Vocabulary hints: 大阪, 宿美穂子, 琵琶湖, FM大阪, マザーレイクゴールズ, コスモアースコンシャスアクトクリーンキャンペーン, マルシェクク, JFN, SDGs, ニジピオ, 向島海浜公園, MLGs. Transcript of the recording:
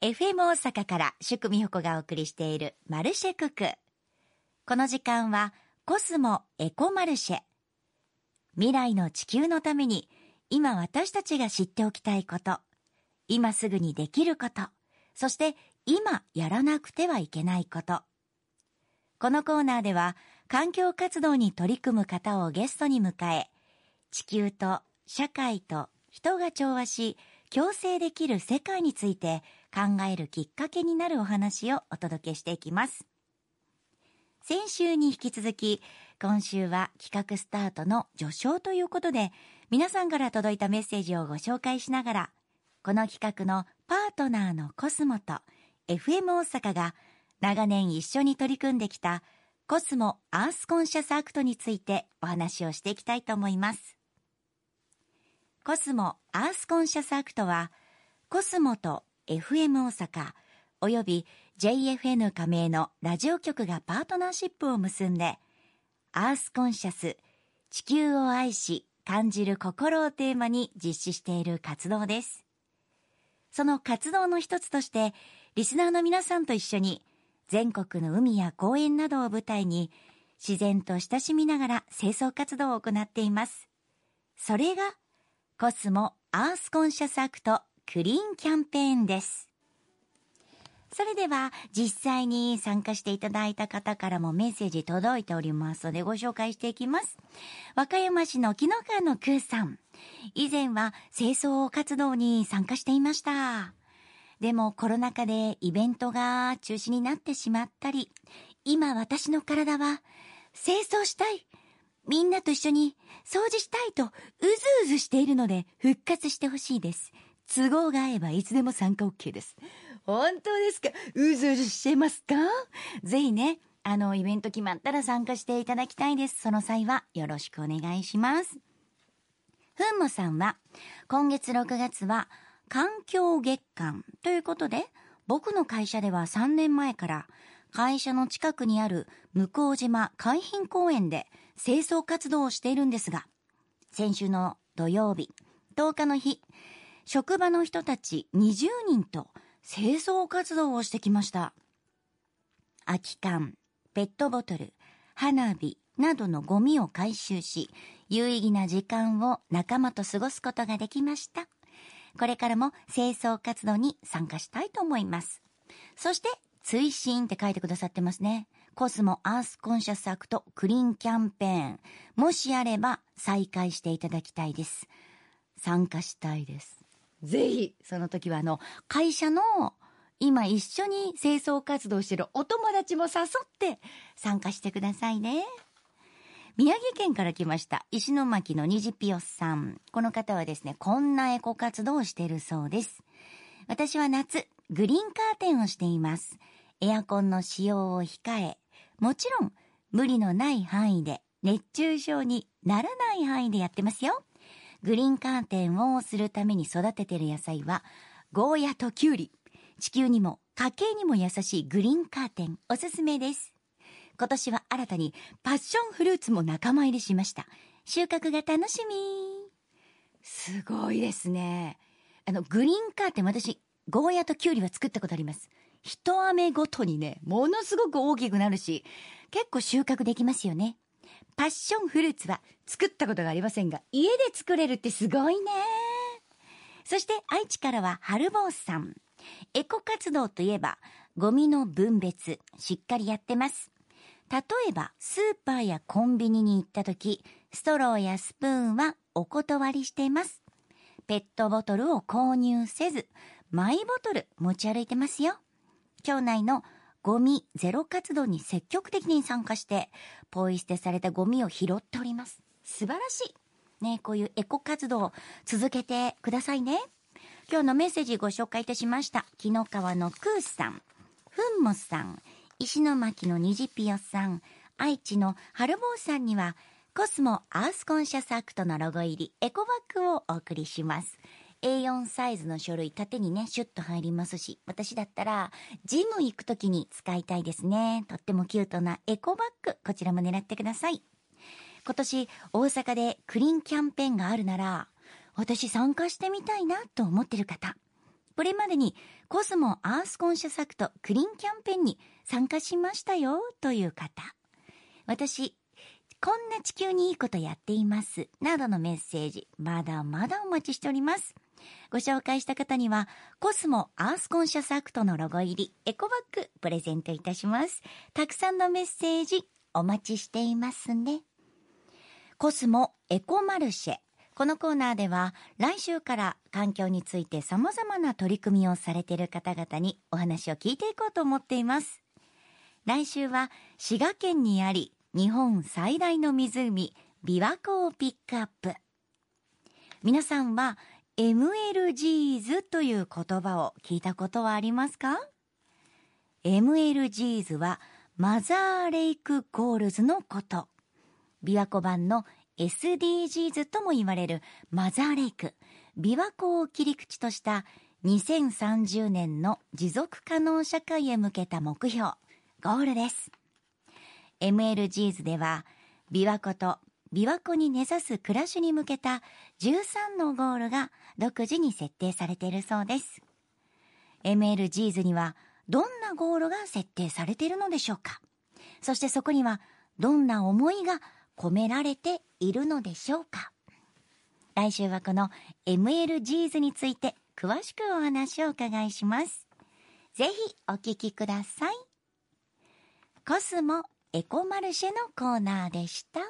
FM 大阪から宿美穂子がお送りしているマルシェクク。この時間はコスモエコマルシェ。未来の地球のために今私たちが知っておきたいこと、今すぐにできること、そして今やらなくてはいけないこと。このコーナーでは環境活動に取り組む方をゲストに迎え、地球と社会と人が調和し、共生できる世界について考えるきっかけになるお話をお届けしていきます。先週に引き続き今週は企画スタートの序章ということで、皆さんから届いたメッセージをご紹介しながら、この企画のパートナーのコスモと FM 大阪が長年一緒に取り組んできたコスモアースコンシャスアクトについてお話をしていきたいと思います。コスモアースコンシャスアクトは、コスモと FM 大阪および JFN 加盟のラジオ局がパートナーシップを結んで、アースコンシャス、地球を愛し感じる心をテーマに実施している活動です。その活動の一つとして、リスナーの皆さんと一緒に全国の海や公園などを舞台に自然と親しみながら清掃活動を行っています。それがコスモアースコンシャスアクトクリーンキャンペーンです。それでは実際に参加していただいた方からもメッセージ届いておりますので、ご紹介していきます。和歌山市の木の川の空さん、以前は清掃活動に参加していました。でもコロナ禍でイベントが中止になってしまったり、今私の体は清掃したい、みんなと一緒に掃除したいとうずうずしているので復活してほしいです。都合が合えばいつでも参加 OK です。本当ですか？うずうずしてますか？ぜひね、イベント決まったら参加していただきたいです。その際はよろしくお願いします。ふんもさんは、今月6月は環境月間ということで、僕の会社では3年前から会社の近くにある向島海浜公園で清掃活動をしているんですが、先週の土曜日10日の日、職場の人たち20人と清掃活動をしてきました。空き缶、ペットボトル、花火などのゴミを回収し、有意義な時間を仲間と過ごすことができました。これからも清掃活動に参加したいと思います。そして推進って書いてくださってますね。コスモアースコンシャスアクトクリーンキャンペーン、もしあれば再開していただきたいです。参加したいです。ぜひその時は会社の今一緒に清掃活動しているお友達も誘って参加してくださいね。宮城県から来ました、石巻のニジピオさん。この方はですね、こんなエコ活動をしているそうです。私は夏グリーンカーテンをしています。エアコンの使用を控え、もちろん無理のない範囲で、熱中症にならない範囲でやってますよ。グリーンカーテンをするために育てている野菜はゴーヤとキュウリ。地球にも家計にも優しいグリーンカーテン、おすすめです。今年は新たにパッションフルーツも仲間入りしました。収穫が楽しみ。すごいですね。グリーンカーテン、私ゴーヤとキュウリは作ったことあります。一雨ごとにね、ものすごく大きくなるし、結構収穫できますよね。パッションフルーツは作ったことがありませんが、家で作れるってすごいね。そして愛知からは春坊さん。エコ活動といえばゴミの分別、しっかりやってます。例えばスーパーやコンビニに行った時、ストローやスプーンはお断りしています。ペットボトルを購入せず、マイボトル持ち歩いてますよ。町内のゴミゼロ活動に積極的に参加して、ポイ捨てされたゴミを拾っております。素晴らしいね。こういうエコ活動を続けてくださいね。今日のメッセージご紹介いたしました。紀の川のクーさん、ふんもさん、石巻のにじぴよさん、愛知の春坊さんにはコスモアースコンシャスアクトのロゴ入りエコバッグをお送りします。A4 サイズの書類、縦にねシュッと入りますし、私だったらジム行くときに使いたいですね。とってもキュートなエコバッグ、こちらも狙ってください。今年大阪でクリーンキャンペーンがあるなら、私参加してみたいなと思ってる方、これまでにコスモアースコンシャスアクトクリーンキャンペーンに参加しましたよという方、私こんな地球にいいことやっていますなどのメッセージまだまだお待ちしております。ご紹介した方にはコスモアースコンシャスアクトのロゴ入りエコバッグプレゼントいたします。たくさんのメッセージお待ちしていますね。コスモエコマルシェ、このコーナーでは来週から環境について様々な取り組みをされている方々にお話を聞いていこうと思っています。来週は滋賀県にあり日本最大の湖琵琶湖をピックアップ。皆さんは MLGs という言葉を聞いたことはありますか？ MLGs はマザーレイクゴールズのこと。琵琶湖版のSDGs とも言われるマザーレイク、琵琶湖を切り口とした2030年の持続可能社会へ向けた目標、ゴールです。MLGs では、琵琶湖と琵琶湖に根ざす暮らしに向けた13のゴールが独自に設定されているそうです。MLGs にはどんなゴールが設定されているのでしょうか？そしてそこにはどんな思いが込められているのでしょうか。来週はこの MLGs について詳しくお話をお伺いします。ぜひお聞きください。コスモエコマルシェのコーナーでした。